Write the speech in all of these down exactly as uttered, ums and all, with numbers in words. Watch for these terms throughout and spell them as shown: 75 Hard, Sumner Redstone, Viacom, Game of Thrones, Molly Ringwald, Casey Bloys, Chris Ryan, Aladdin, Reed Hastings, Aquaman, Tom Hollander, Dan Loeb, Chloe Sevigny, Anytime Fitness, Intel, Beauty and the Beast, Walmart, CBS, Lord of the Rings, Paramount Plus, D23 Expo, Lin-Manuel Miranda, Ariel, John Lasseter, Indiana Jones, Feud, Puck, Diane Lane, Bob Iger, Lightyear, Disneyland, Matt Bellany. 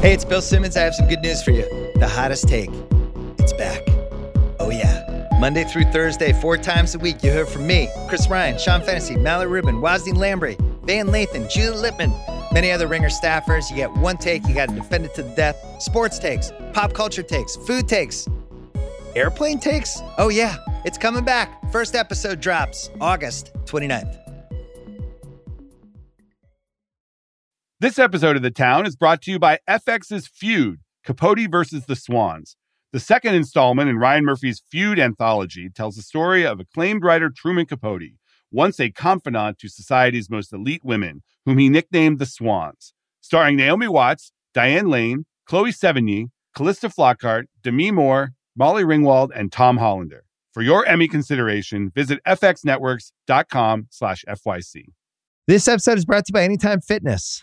Hey, it's Bill Simmons. I have some good news for you. The hottest take. It's back. Oh, yeah. Monday through Thursday, four times a week, you hear from me, Chris Ryan, Sean Fennessy, Mallory Rubin, Wazdeen Lambrey, Van Lathan, Juliet Lipman, many other ringer staffers. You get one take. You got to defend it to the death. Sports takes, pop culture takes, food takes, airplane takes. Oh, yeah. It's coming back. First episode drops August twenty-ninth. This episode of The Town is brought to you by F X's Feud, Capote versus the Swans. The second installment in Ryan Murphy's Feud anthology tells the story of acclaimed writer Truman Capote, once a confidant to society's most elite women, whom he nicknamed the Swans. Starring Naomi Watts, Diane Lane, Chloe Sevigny, Calista Flockhart, Demi Moore, Molly Ringwald, and Tom Hollander. For your Emmy consideration, visit f x networks dot com slash f y c. This episode is brought to you by Anytime Fitness.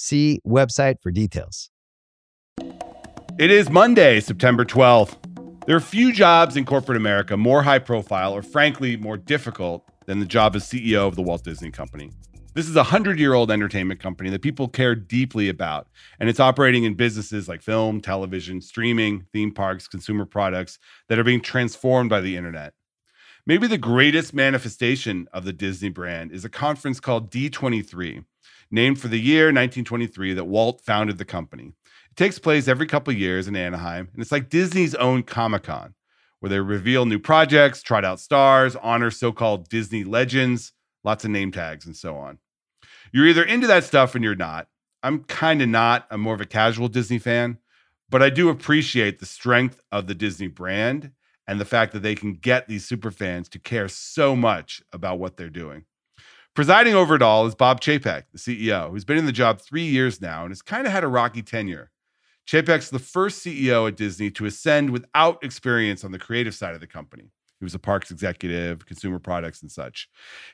See website for details. It is Monday, September twelfth. There are few jobs in corporate America more high-profile or, frankly, more difficult than the job as C E O of the Walt Disney Company. This is a hundred-year-old entertainment company that people care deeply about, and it's operating in businesses like film, television, streaming, theme parks, consumer products that are being transformed by the internet. Maybe the greatest manifestation of the Disney brand is a conference called D twenty-three, named for the year nineteen twenty-three that Walt founded the company. It takes place every couple of years in Anaheim, and it's like Disney's own Comic-Con, where they reveal new projects, trot out stars, honor so-called Disney legends, lots of name tags, and so on. You're either into that stuff and you're not. I'm kind of not. I'm more of a casual Disney fan, but I do appreciate the strength of the Disney brand and the fact that they can get these superfans to care so much about what they're doing. Presiding over it all is Bob Chapek, the C E O, who's been in the job three years now and has kind of had a rocky tenure. Chapek's the first C E O at Disney to ascend without experience on the creative side of the company. He was a parks executive, consumer products, and such.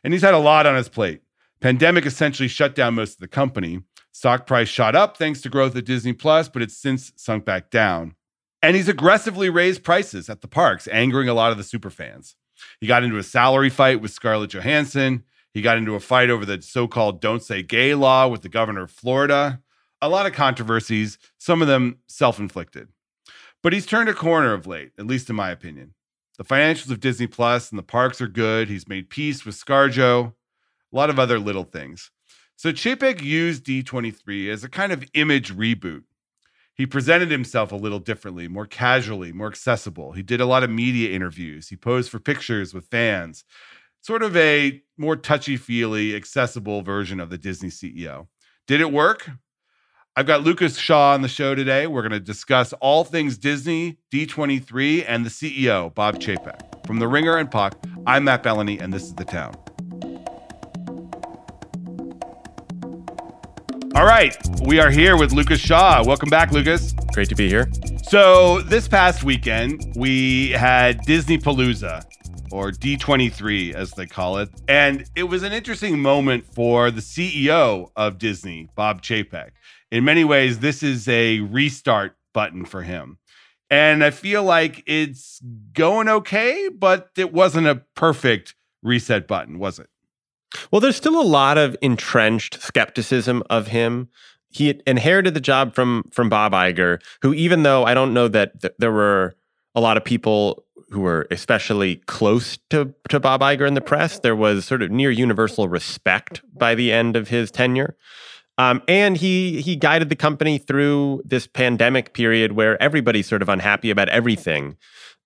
And he's had a lot on his plate. Pandemic essentially shut down most of the company. Stock price shot up thanks to growth at Disney Plus, but it's since sunk back down. And he's aggressively raised prices at the parks, angering a lot of the superfans. He got into a salary fight with Scarlett Johansson. He got into a fight over the so-called don't say gay law with the governor of Florida. A lot of controversies, some of them self-inflicted. But he's turned a corner of late, at least in my opinion. The financials of Disney Plus and the parks are good. He's made peace with ScarJo, a lot of other little things. So Chapek used D twenty-three as a kind of image reboot. He presented himself a little differently, more casually, more accessible. He did a lot of media interviews. He posed for pictures with fans. Sort of a more touchy-feely, accessible version of the Disney C E O. Did it work? I've got Lucas Shaw on the show today. We're going to discuss all things Disney, D twenty-three, and the C E O, Bob Chapek. From The Ringer and Puck, I'm Matt Bellany, and this is The Town. All right, we are here with Lucas Shaw. Welcome back, Lucas. Great to be here. So this past weekend, we had Disney Palooza, or D twenty-three, as they call it. And it was an interesting moment for the C E O of Disney, Bob Chapek. In many ways, this is a restart button for him. And I feel like it's going okay, but it wasn't a perfect reset button, was it? Well, there's still a lot of entrenched skepticism of him. He inherited the job from, from Bob Iger, who, even though I don't know that th- there were a lot of people who were especially close to, to Bob Iger in the press, there was sort of near universal respect by the end of his tenure. Um, and he he guided the company through this pandemic period where everybody's sort of unhappy about everything.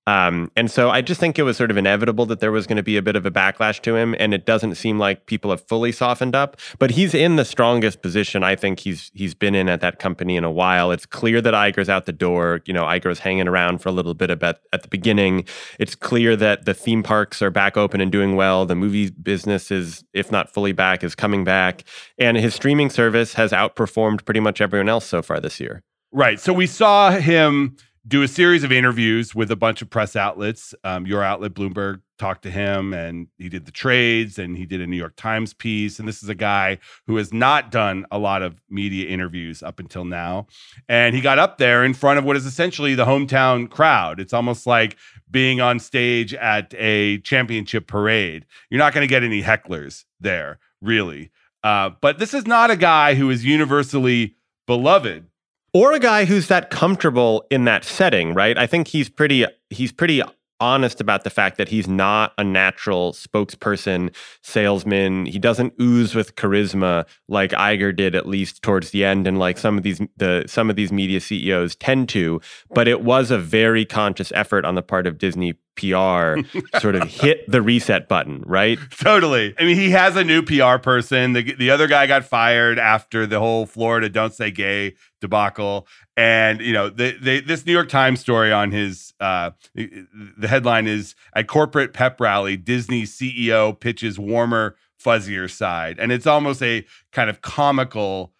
Um, and so I just think it was sort of inevitable that there was going to be a bit of a backlash to him, and it doesn't seem like people have fully softened up. But he's in the strongest position I think he's he's been in at that company in a while. It's clear that Iger's out the door. You know, Iger's hanging around for a little bit about, at the beginning. It's clear that the theme parks are back open and doing well. The movie business is, if not fully back, is coming back. And his streaming service has outperformed pretty much everyone else so far this year. Right. So we saw him do a series of interviews with a bunch of press outlets. Um, your outlet, Bloomberg, talked to him, and he did the trades, and he did a New York Times piece. And this is a guy who has not done a lot of media interviews up until now. And he got up there in front of what is essentially the hometown crowd. It's almost like being on stage at a championship parade. You're not going to get any hecklers there, really. Uh, but this is not a guy who is universally beloved. Or a guy who's that comfortable in that setting, right? I think he's pretty he's pretty honest about the fact that he's not a natural spokesperson, salesman. He doesn't ooze with charisma like Iger did, at least towards the end, and like some of these the some of these media C E Os tend to. But it was a very conscious effort on the part of Disney P R sort of hit the reset button, right? Totally. I mean, he has a new P R person. The, the other guy got fired after the whole Florida Don't Say Gay debacle. And, you know, the, the, this New York Times story on his, uh, the headline is, "At Corporate Pep Rally, Disney C E O Pitches Warmer, Fuzzier Side." And it's almost a kind of comical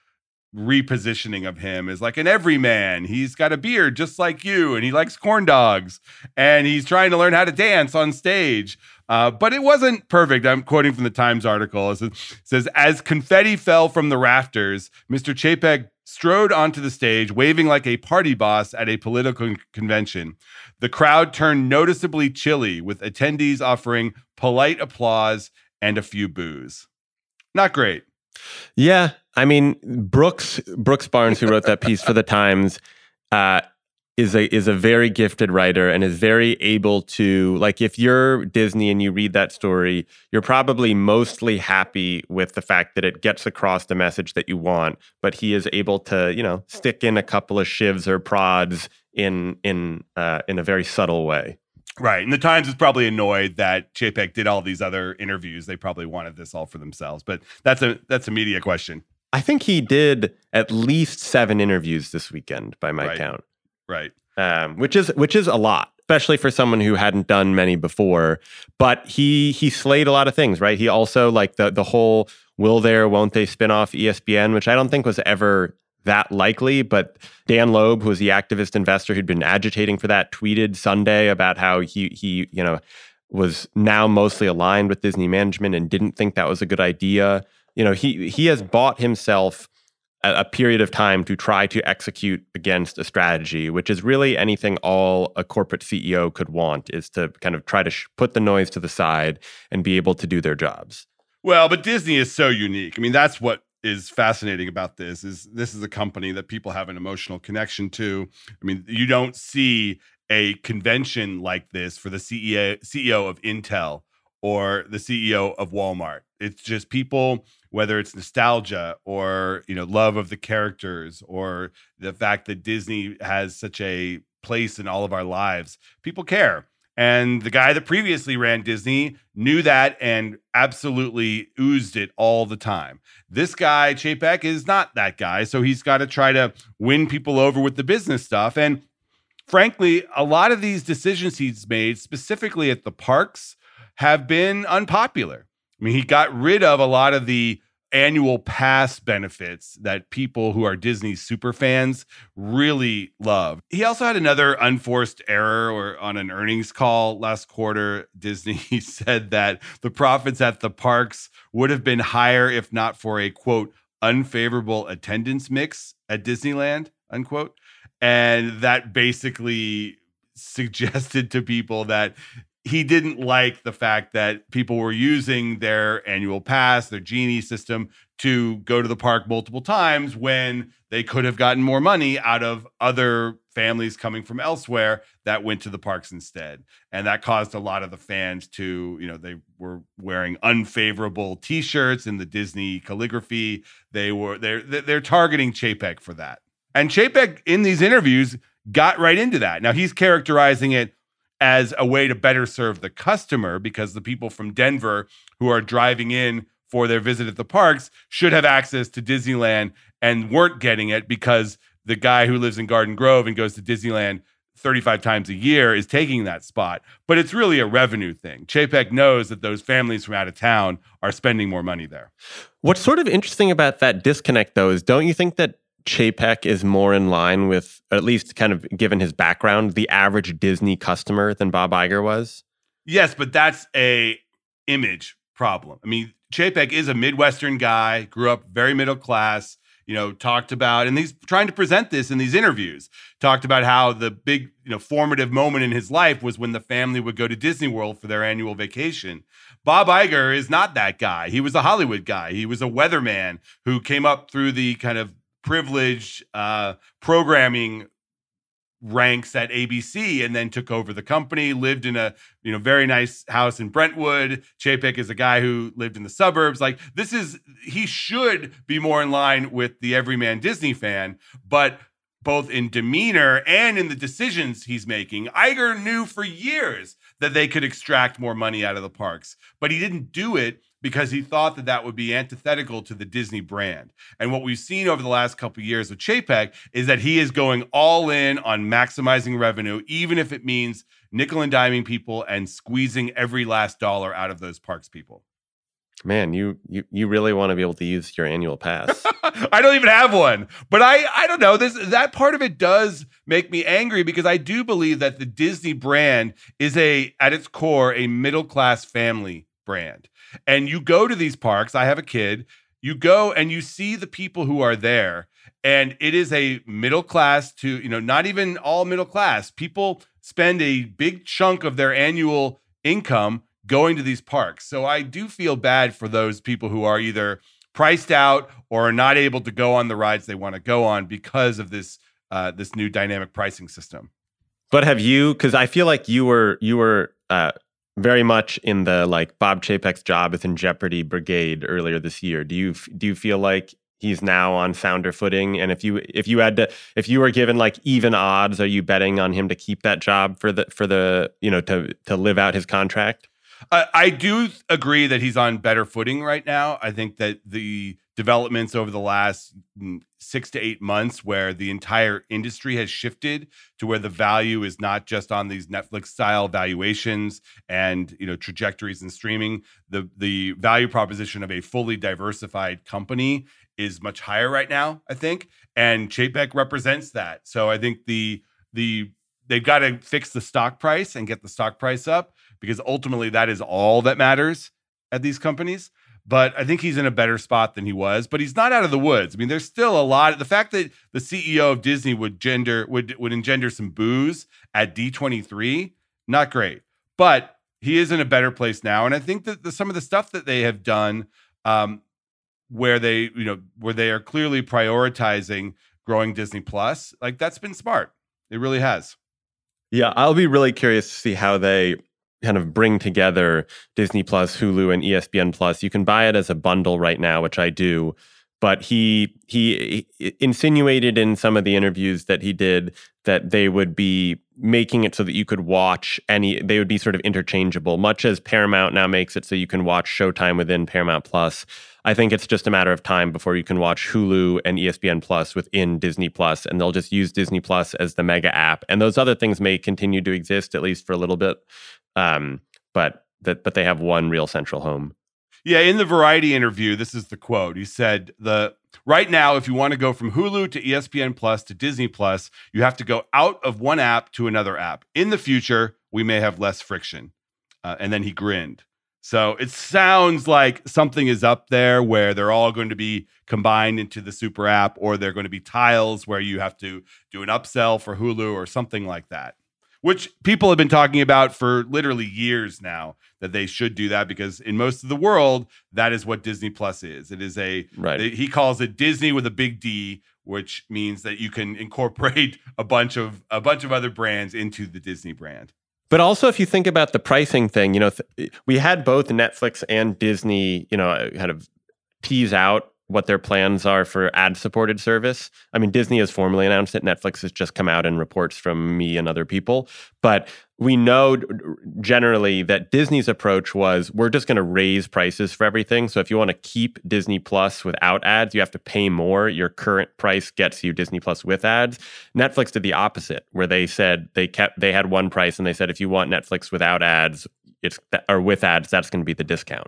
repositioning of him as like an everyman. He's got a beard just like you, and he likes corn dogs, and he's trying to learn how to dance on stage. Uh, but it wasn't perfect. I'm quoting from the Times article. It says, "As confetti fell from the rafters, Mister Chapek strode onto the stage, waving like a party boss at a political convention. The crowd turned noticeably chilly, with attendees offering polite applause and a few boos." Not great. Yeah. I mean, Brooks Brooks Barnes, who wrote that piece for the Times, uh, is a is a very gifted writer and is very able to, like, if you're Disney and you read that story, you're probably mostly happy with the fact that it gets across the message that you want. But he is able to, you know, stick in a couple of shivs or prods in in uh, in a very subtle way. Right. And the Times is probably annoyed that Chapek did all these other interviews. They probably wanted this all for themselves. But that's a that's a media question. I think he did at least seven interviews this weekend, by my right. count. Right, um, which is which is a lot, especially for someone who hadn't done many before. But he he slayed a lot of things, right? He also, like, the the whole "will there, won't they" spin off E S P N, which I don't think was ever that likely. But Dan Loeb, who was the activist investor who'd been agitating for that, tweeted Sunday about how he he you know was now mostly aligned with Disney management and didn't think that was a good idea. You know, he he has bought himself a, a period of time to try to execute against a strategy, which is really anything all a corporate C E O could want, is to kind of try to sh- put the noise to the side and be able to do their jobs. Well, but Disney is so unique. I mean, that's what is fascinating about this, is this is a company that people have an emotional connection to. I mean, you don't see a convention like this for the C E O, C E O of Intel or the C E O of Walmart. It's just people, whether it's nostalgia or, you know, love of the characters or the fact that Disney has such a place in all of our lives, people care. And the guy that previously ran Disney knew that and absolutely oozed it all the time. This guy, Chapek, is not that guy. So he's got to try to win people over with the business stuff. And frankly, a lot of these decisions he's made, specifically at the parks, have been unpopular. I mean, he got rid of a lot of the annual pass benefits that people who are Disney super fans really love. He also had another unforced error or on an earnings call last quarter. Disney said that the profits at the parks would have been higher if not for a, quote, unfavorable attendance mix at Disneyland, unquote. And that basically suggested to people that he didn't like the fact that people were using their annual pass, their Genie system, to go to the park multiple times when they could have gotten more money out of other families coming from elsewhere that went to the parks instead. And that caused a lot of the fans to, you know, they were wearing unfavorable T-shirts in the Disney calligraphy. They were, they're, they're targeting Chapek for that. And Chapek, in these interviews, got right into that. Now, he's characterizing it as a way to better serve the customer, because the people from Denver who are driving in for their visit at the parks should have access to Disneyland and weren't getting it because the guy who lives in Garden Grove and goes to Disneyland thirty-five times a year is taking that spot. But it's really a revenue thing. Chapek knows that those families from out of town are spending more money there. What's sort of interesting about that disconnect, though, is don't you think that Chapek is more in line with, at least kind of given his background, the average Disney customer than Bob Iger was? Yes, but that's a image problem. I mean, Chapek is a Midwestern guy, grew up very middle class, you know, talked about, and he's trying to present this in these interviews, talked about how the big, you know, formative moment in his life was when the family would go to Disney World for their annual vacation. Bob Iger is not that guy. He was a Hollywood guy. He was a weatherman who came up through the kind of privileged uh, programming ranks at A B C and then took over the company, lived in a, you know, very nice house in Brentwood. Chapek is a guy who lived in the suburbs. Like, this is, he should be more in line with the everyman Disney fan, but both in demeanor and in the decisions he's making, Iger knew for years that they could extract more money out of the parks, but he didn't do it because he thought that that would be antithetical to the Disney brand. And what we've seen over the last couple of years with Chapek is that he is going all in on maximizing revenue, even if it means nickel and diming people and squeezing every last dollar out of those parks people. Man, you you you really want to be able to use your annual pass. I don't even have one. But I, I don't know. This that part of it does make me angry because I do believe that the Disney brand is a, at its core, a middle-class family brand. And you go to these parks, I have a kid, you go and you see the people who are there, and it is a middle class to, you know, not even all middle class. People spend a big chunk of their annual income going to these parks. So I do feel bad for those people who are either priced out or are not able to go on the rides they want to go on because of this uh, this new dynamic pricing system. But have you, because I feel like you were, you were, uh, very much in the, like, Bob Chapek's job is in jeopardy brigade earlier this year. Do you do you feel like he's now on sounder footing? And if you if you had to if you were given like even odds, are you betting on him to keep that job for the for the you know to to live out his contract? Uh, I do agree that he's on better footing right now. I think that the developments over the last six to eight months where the entire industry has shifted to where the value is not just on these Netflix style valuations and, you know, trajectories in streaming. The, the value proposition of a fully diversified company is much higher right now, I think. And Chapek represents that. So I think the, the, they've got to fix the stock price and get the stock price up because ultimately that is all that matters at these companies. But I think he's in a better spot than he was. But he's not out of the woods. I mean, there's still a lot of the fact that the C E O of Disney would gender would would engender some boos at D twenty-three. Not great. But he is in a better place now. And I think that the, some of the stuff that they have done, um, where they you know where they are clearly prioritizing growing Disney Plus, like that's been smart. It really has. Yeah, I'll be really curious to see how they kind of bring together Disney Plus, Hulu, and E S P N Plus. You can buy it as a bundle right now, which I do. But he he insinuated in some of the interviews that he did that they would be making it so that you could watch any, they would be sort of interchangeable, much as Paramount now makes it so you can watch Showtime within Paramount Plus. I think it's just a matter of time before you can watch Hulu and E S P N Plus within Disney Plus, and they'll just use Disney Plus as the mega app. And those other things may continue to exist, at least for a little bit. Um, but that, but they have one real central home. Yeah. In the Variety interview, this is the quote. He said, the right now, if you want to go from Hulu to E S P N Plus to Disney Plus, you have to go out of one app to another app. In the future, we may have less friction. Uh, and then he grinned. So it sounds like something is up there where they're all going to be combined into the super app, or they're going to be tiles where you have to do an upsell for Hulu or something like that, which people have been talking about for literally years now, that they should do that because in most of the world, that is what Disney Plus is. It is a, right. He calls it Disney with a big D, which means that you can incorporate a bunch of a bunch of other brands into the Disney brand. But also, if you think about the pricing thing, you know, th- we had both Netflix and Disney, you know, kind of tease out what their plans are for ad-supported service. I mean, Disney has formally announced it. Netflix has just come out in reports from me and other people. But we know generally that Disney's approach was, we're just going to raise prices for everything. So if you want to keep Disney Plus without ads, you have to pay more. Your current price gets you Disney Plus with ads. Netflix did the opposite, where they said they kept they had one price, and they said, if you want Netflix without ads, it's or with ads, that's going to be the discount.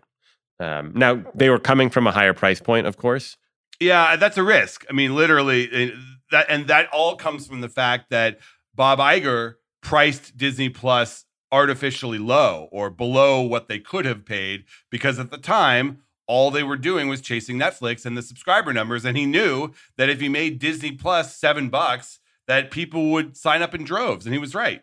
Um, now, they were coming from a higher price point, of course, Yeah, that's a risk. I mean, literally, that and that all comes from the fact that Bob Iger priced Disney Plus artificially low or below what they could have paid because at the time, all they were doing was chasing Netflix and the subscriber numbers. And he knew that if he made Disney Plus seven bucks, that people would sign up in droves. And he was right.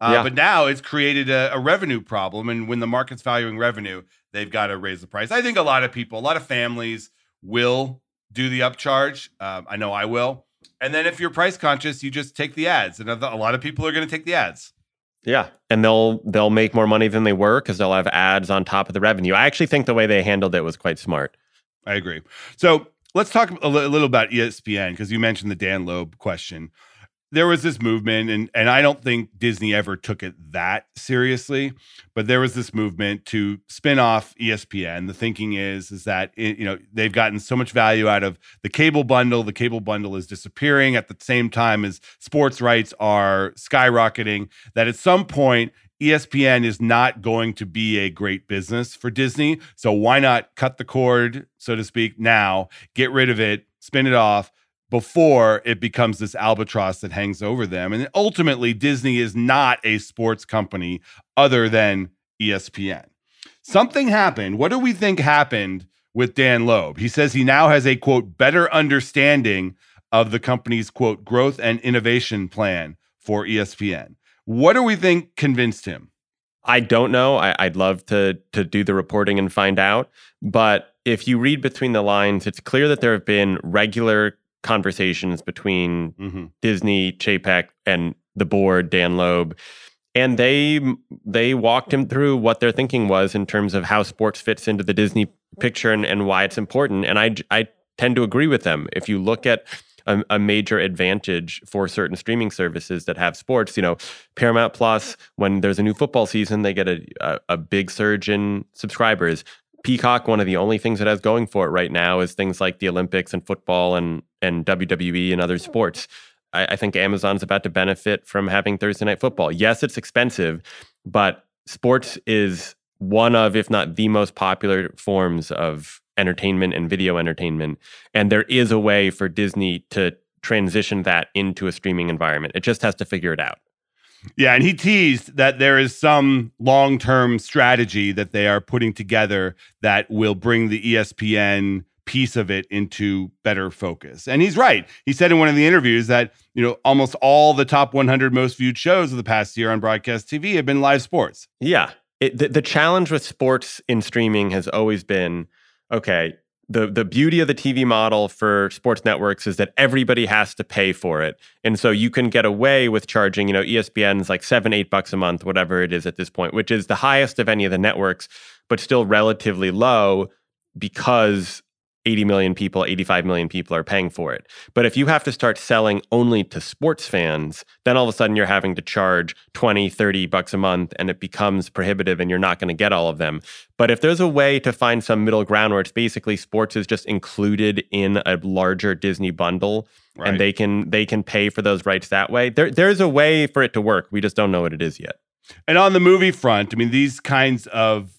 Uh, yeah. But now it's created a, a revenue problem. And when the market's valuing revenue, they've got to raise the price. I think a lot of people, a lot of families will do the upcharge. Um, I know I will. And then if you're price conscious, you just take the ads. And a lot of people are going to take the ads. Yeah, and they'll they'll make more money than they were because they'll have ads on top of the revenue. I actually think the way they handled it was quite smart. I agree. So let's talk a li- little about E S P N because you mentioned the Dan Loeb question. There was this movement, and and I don't think Disney ever took it that seriously, but there was this movement to spin off E S P N. The thinking is is that it, you know they've gotten so much value out of the cable bundle. The cable bundle is disappearing at the same time as sports rights are skyrocketing. That at some point E S P N is not going to be a great business for Disney. So why not cut the cord, so to speak, now? Get rid of it, spin it off, before it becomes this albatross that hangs over them. And ultimately, Disney is not a sports company other than E S P N. Something happened. What do we think happened with Dan Loeb? He says he now has a, quote, better understanding of the company's, quote, growth and innovation plan for E S P N. What do we think convinced him? I don't know. I, I'd love to to do the reporting and find out. But if you read between the lines, it's clear that there have been regular conversations between mm-hmm. Disney, Chapek, and the board, Dan Loeb, and they they walked him through what their thinking was in terms of how sports fits into the Disney picture and, and why it's important. And I, I tend to agree with them. If you look at a, a major advantage for certain streaming services that have sports, you know, Paramount Plus, when there's a new football season, they get a a, a big surge in subscribers. Peacock, one of the only things it has going for it right now is things like the Olympics and football and, and W W E and other sports. I, I think Amazon's about to benefit from having Thursday Night Football. Yes, it's expensive, but sports is one of, if not the most popular forms of entertainment and video entertainment. And there is a way for Disney to transition that into a streaming environment. It just has to figure it out. Yeah, and he teased that there is some long-term strategy that they are putting together that will bring the E S P N piece of it into better focus. And he's right. He said in one of the interviews that, you know, almost all the top one hundred most viewed shows of the past year on broadcast T V have been live sports. Yeah. It, the, the challenge with sports in streaming has always been, okay, The the beauty of the T V model for sports networks is that everybody has to pay for it. And so you can get away with charging, you know, E S P N's like seven, eight bucks a month, whatever it is at this point, which is the highest of any of the networks, but still relatively low because eighty million people, eighty-five million people are paying for it. But if you have to start selling only to sports fans, then all of a sudden you're having to charge twenty, thirty bucks a month and it becomes prohibitive and you're not going to get all of them. But if there's a way to find some middle ground where it's basically sports is just included in a larger Disney bundle, right, and they can they can pay for those rights that way, there there's a way for it to work. We just don't know what it is yet. And on the movie front, I mean, these kinds of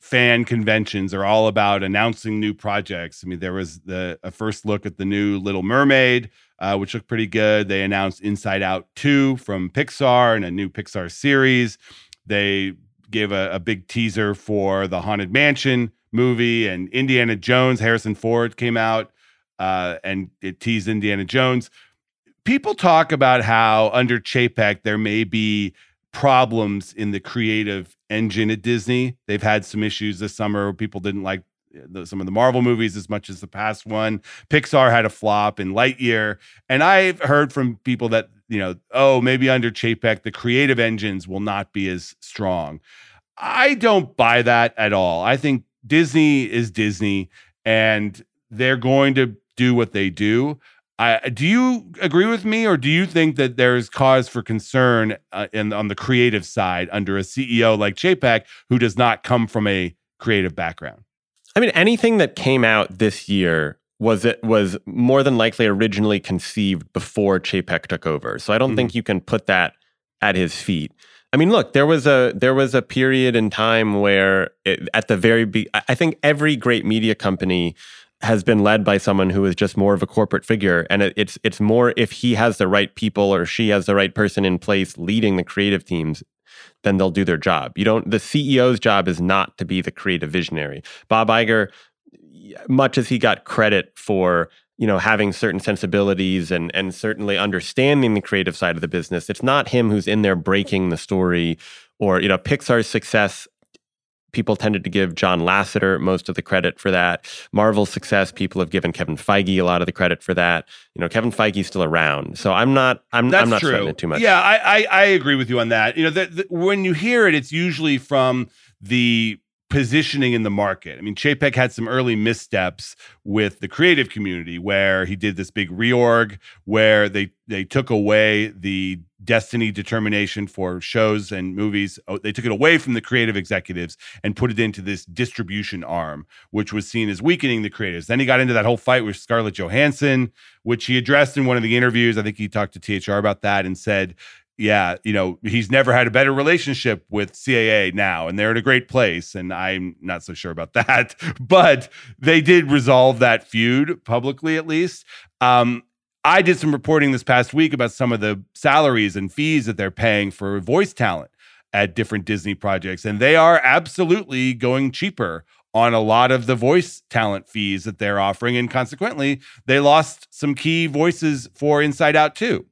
fan conventions are all about announcing new projects. I mean, there was the a first look at the new Little Mermaid, uh, which looked pretty good. They announced Inside Out two from Pixar and a new Pixar series. They gave a, a big teaser for the Haunted Mansion movie and Indiana Jones. Harrison Ford came out uh, and it teased Indiana Jones. People talk about how under Chapek there may be problems in the creative engine at Disney. They've had some issues this summer. People didn't like the, some of the Marvel movies as much as the past one. Pixar had a flop in Lightyear. And I've heard from people that, you know, oh, maybe under Chapek, the creative engines will not be as strong. I don't buy that at all. I think Disney is Disney and they're going to do what they do. I, do you agree with me, or do you think that there is cause for concern uh, in, on the creative side under a C E O like Chapek, who does not come from a creative background? I mean, anything that came out this year was it was more than likely originally conceived before Chapek took over. So I don't mm-hmm. think you can put that at his feet. I mean, look, there was a there was a period in time where it, at the very be- I think every great media company has been led by someone who is just more of a corporate figure. And it, it's it's more if he has the right people or she has the right person in place leading the creative teams, then they'll do their job. You don't. The C E O's job is not to be the creative visionary. Bob Iger, much as he got credit for, you know, having certain sensibilities and and certainly understanding the creative side of the business, it's not him who's in there breaking the story. Or, you know, Pixar's success, people tended to give John Lasseter most of the credit for that. Marvel's success, people have given Kevin Feige a lot of the credit for that. You know, Kevin Feige's still around, so I'm not, I'm, I'm not sweating it too much. Yeah, I, I, I agree with you on that. You know, the, the, when you hear it, it's usually from the positioning in the market. I mean, Chapek had some early missteps with the creative community where he did this big reorg where they they took away the destiny determination for shows and movies. Oh, they took it away from the creative executives and put it into this distribution arm, which was seen as weakening the creatives. Then he got into that whole fight with Scarlett Johansson, which he addressed in one of the interviews. I think he talked to T H R about that and said, yeah, you know, he's never had a better relationship with C A A now, and they're in a great place, and I'm not so sure about that. But they did resolve that feud, publicly at least. Um, I did some reporting this past week about some of the salaries and fees that they're paying for voice talent at different Disney projects, and they are absolutely going cheaper on a lot of the voice talent fees that they're offering, and consequently, they lost some key voices for Inside Out too.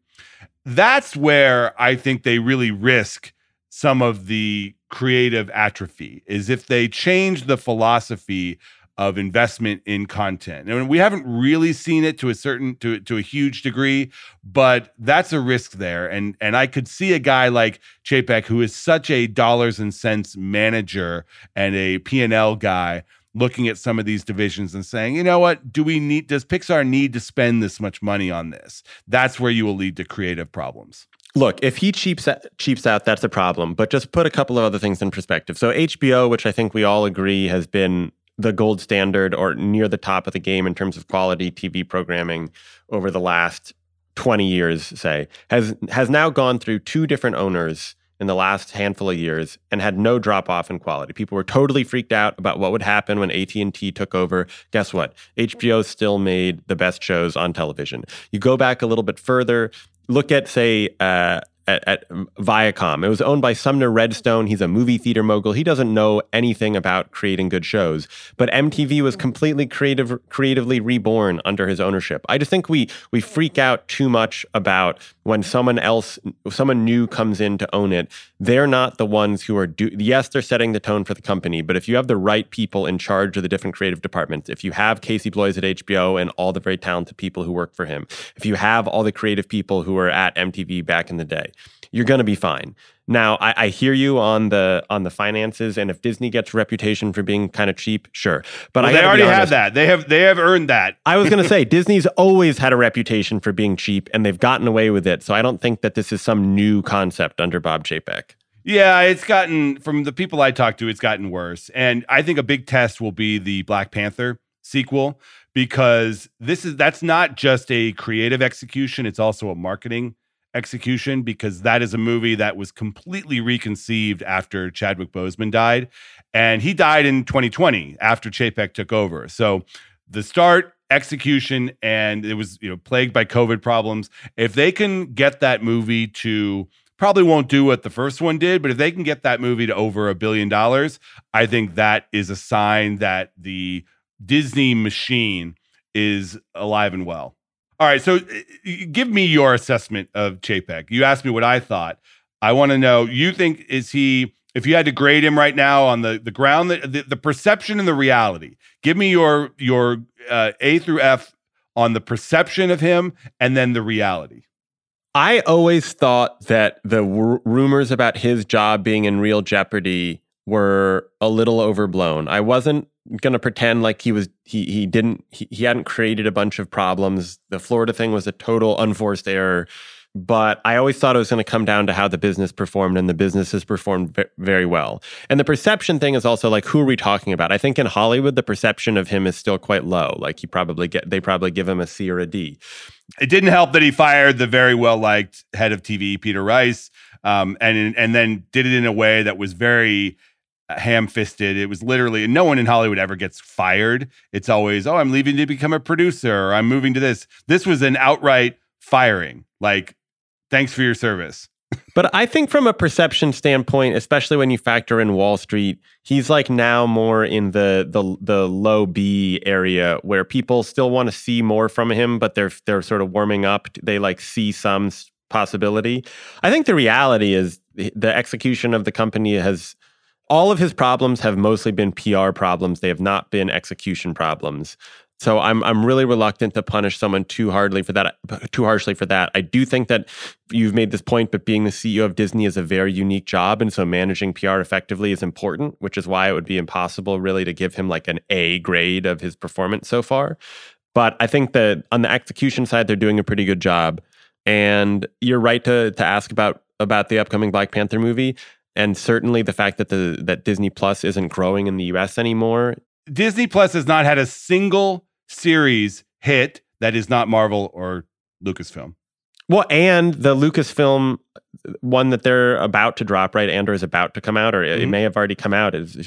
That's where I think they really risk some of the creative atrophy, is if they change the philosophy of investment in content. And we haven't really seen it to a certain, to, to a huge degree, but that's a risk there. And, and I could see a guy like Chapek, who is such a dollars and cents manager and a P and L guy, looking at some of these divisions and saying, you know what, do we need, does Pixar need to spend this much money on this? That's where you will lead to creative problems. Look, if he cheaps out, cheaps out, that's a problem. But just put a couple of other things in perspective. So H B O, which I think we all agree has been the gold standard or near the top of the game in terms of quality T V programming over the last twenty years, say, has has now gone through two different owners in the last handful of years and had no drop-off in quality. People were totally freaked out about what would happen when A T and T took over. Guess what? H B O still made the best shows on television. You go back a little bit further, look at, say, uh, at, at Viacom. It was owned by Sumner Redstone. He's a movie theater mogul. He doesn't know anything about creating good shows. But M T V was completely creative, creatively reborn under his ownership. I just think we we freak out too much about when someone else, someone new comes in to own it. They're not the ones who are, do- yes, they're setting the tone for the company, but if you have the right people in charge of the different creative departments, if you have Casey Bloys at H B O and all the very talented people who work for him, if you have all the creative people who were at M T V back in the day, you're going to be fine. Now, I, I hear you on the on the finances, and if Disney gets a reputation for being kind of cheap, sure. But well, I they already have that. They have they have earned that. I was going to say Disney's always had a reputation for being cheap, and they've gotten away with it. So I don't think that this is some new concept under Bob Chapek. Yeah, it's gotten, from the people I talked to, it's gotten worse. And I think a big test will be the Black Panther sequel, because this is that's not just a creative execution; it's also a marketing execution, because that is a movie that was completely reconceived after Chadwick Boseman died. And he died in twenty twenty after Chapek took over. So the start, execution, and it was, you know, plagued by COVID problems. If they can get that movie to, probably won't do what the first one did, but if they can get that movie to over a billion dollars, I think that is a sign that the Disney machine is alive and well. All right, so give me your assessment of Chapek. You asked me what I thought. I want to know, you think, is he, if you had to grade him right now on the, the ground, the, the, the perception and the reality, give me your your uh, A through F on the perception of him and then the reality. I always thought that the w- rumors about his job being in real jeopardy were a little overblown. I wasn't gonna pretend like he was he he didn't he, he hadn't created a bunch of problems. The Florida thing was a total unforced error, but I always thought it was going to come down to how the business performed, and the business has performed very well. And the perception thing is also like, who are we talking about? I think in Hollywood the perception of him is still quite low. Like he probably get they probably give him a C or a D. It didn't help that he fired the very well liked head of T V, Peter Rice, um, and and then did it in a way that was very ham-fisted. It was literally, no one in Hollywood ever gets fired. It's always, oh, I'm leaving to become a producer, or I'm moving to this. This was an outright firing. Like, thanks for your service. But I think from a perception standpoint, especially when you factor in Wall Street, he's like now more in the the the low B area where people still want to see more from him, but they're they're sort of warming up. They like see some possibility. I think the reality is the execution of the company has, all of his problems have mostly been P R problems. They have not been execution problems. So I'm I'm really reluctant to punish someone too hardly for that, too harshly for that. I do think that you've made this point, but being the C E O of Disney is a very unique job, and so managing P R effectively is important, which is why it would be impossible really to give him like an A grade of his performance so far. But I think that on the execution side, they're doing a pretty good job. And you're right to to ask about about the upcoming Black Panther movie, and certainly the fact that the that Disney Plus isn't growing in the U S anymore. Disney Plus has not had a single series hit that is not Marvel or Lucasfilm. Well, and the Lucasfilm one that they're about to drop, right? And or is about to come out, or mm-hmm. it may have already come out. It's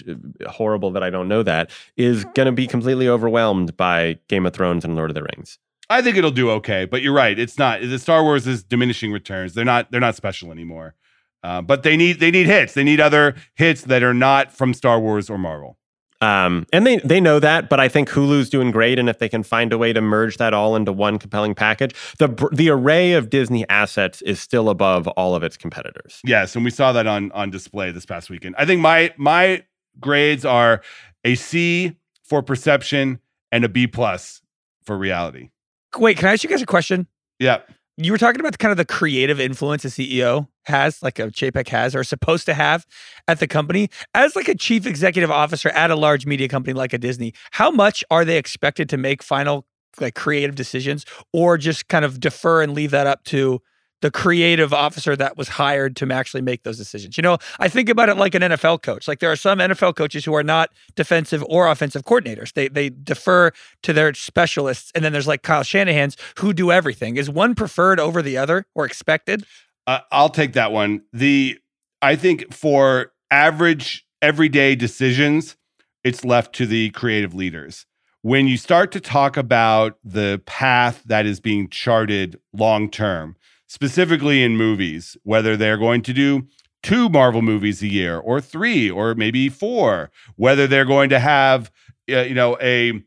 horrible that I don't know that, is going to be completely overwhelmed by Game of Thrones and Lord of the Rings. I think it'll do okay, but you're right. It's not, the Star Wars is diminishing returns. They're not, they're not special anymore. Uh, but they need, they need hits. They need other hits that are not from Star Wars or Marvel. Um, and they, they know that, but I think Hulu's doing great. And if they can find a way to merge that all into one compelling package, the the array of Disney assets is still above all of its competitors. Yes, and we saw that on on display this past weekend. I think my my grades are a C for perception and a B plus for reality. Wait, can I ask you guys a question? Yeah. You were talking about the, kind of the creative influence a C E O has, like a Chapek has, or supposed to have at the company. As like a chief executive officer at a large media company like a Disney, how much are they expected to make final like creative decisions, or just kind of defer and leave that up to the creative officer that was hired to actually make those decisions? You know, I think about it like an N F L coach. Like there are some N F L coaches who are not defensive or offensive coordinators. They they defer to their specialists. And then there's like Kyle Shanahan's who do everything. Is one preferred over the other or expected? Uh, I'll take that one. The I think for average everyday decisions, it's left to the creative leaders. When you start to talk about the path that is being charted long-term, specifically in movies, whether they're going to do two Marvel movies a year or three or maybe four, whether they're going to have, uh, you know, a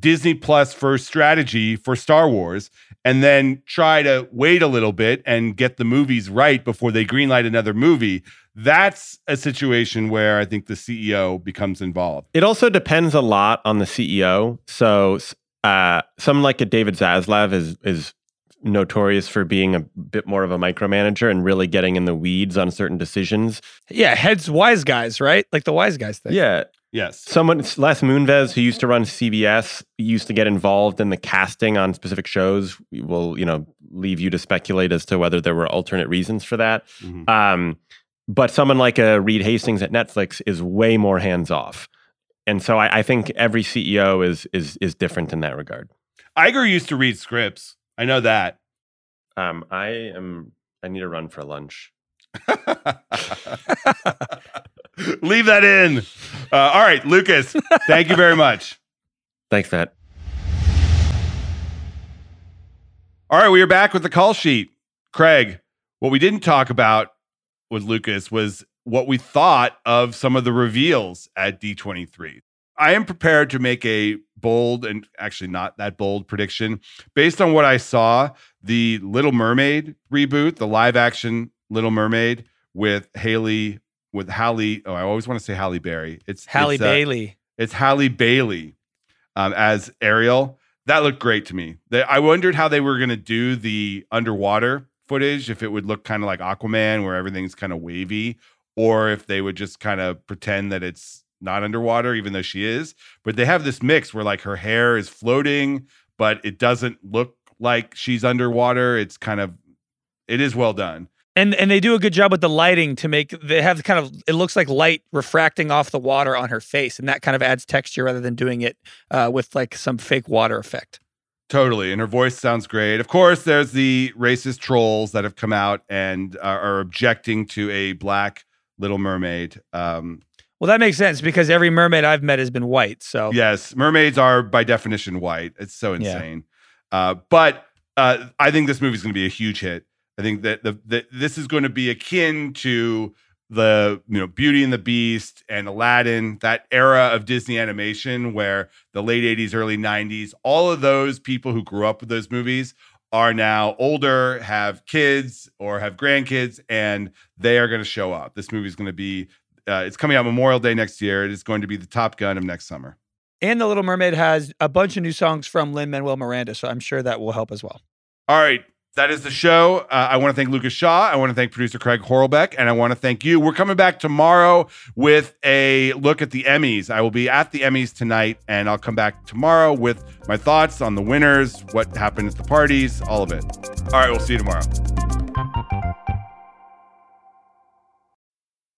Disney Plus first strategy for Star Wars and then try to wait a little bit and get the movies right before they greenlight another movie. That's a situation where I think the C E O becomes involved. It also depends a lot on the C E O. So uh, someone like a David Zaslav is is... notorious for being a bit more of a micromanager and really getting in the weeds on certain decisions. Yeah, heads wise guys, right? Like the wise guys thing. Yeah. Yes. Someone, Les Moonves, who used to run C B S, used to get involved in the casting on specific shows. We will, you know, leave you to speculate as to whether there were alternate reasons for that. Mm-hmm. Um, but someone like a Reed Hastings at Netflix is way more hands-off. And so I, I think every C E O is is is different in that regard. Iger used to read scripts. I know that. Um, I am. I need to run for lunch. Leave that in. Uh, all right, Lucas, thank you very much. Thanks, Matt. All right, we are back with the call sheet. Craig, what we didn't talk about with Lucas was what we thought of some of the reveals at D twenty-three. I am prepared to make a bold and actually not that bold prediction. Based on what I saw, the Little Mermaid reboot, the live action Little Mermaid with Haley, with Halle, oh, I always want to say Halle Berry. It's Halle it's, Bailey. Uh, it's Halle Bailey um, as Ariel. That looked great to me. They, I wondered how they were going to do the underwater footage, if it would look kind of like Aquaman where everything's kind of wavy, or if they would just kind of pretend that it's not underwater, even though she is. But they have this mix where like her hair is floating, but it doesn't look like she's underwater. It's kind of, it is well done. And and they do a good job with the lighting to make, they have kind of, it looks like light refracting off the water on her face. And that kind of adds texture rather than doing it uh, with like some fake water effect. Totally. And her voice sounds great. Of course, there's the racist trolls that have come out and are, are objecting to a black Little Mermaid. Um, Well, that makes sense because every mermaid I've met has been white. So yes, mermaids are by definition white. It's so insane. Yeah. Uh, but uh, I think this movie is going to be a huge hit. I think that the, the this is going to be akin to the you know Beauty and the Beast and Aladdin, that era of Disney animation where the late eighties, early nineties, all of those people who grew up with those movies are now older, have kids or have grandkids, and they are going to show up. This movie is going to be, uh, it's coming out Memorial Day next year. It is going to be the Top Gun of next summer. And The Little Mermaid has a bunch of new songs from Lin-Manuel Miranda, so I'm sure that will help as well. All right. That is the show. Uh, I want to thank Lucas Shaw. I want to thank producer Craig Horlbeck, and I want to thank you. We're coming back tomorrow with a look at the Emmys. I will be at the Emmys tonight, and I'll come back tomorrow with my thoughts on the winners, what happened at the parties, all of it. All right, we'll see you tomorrow.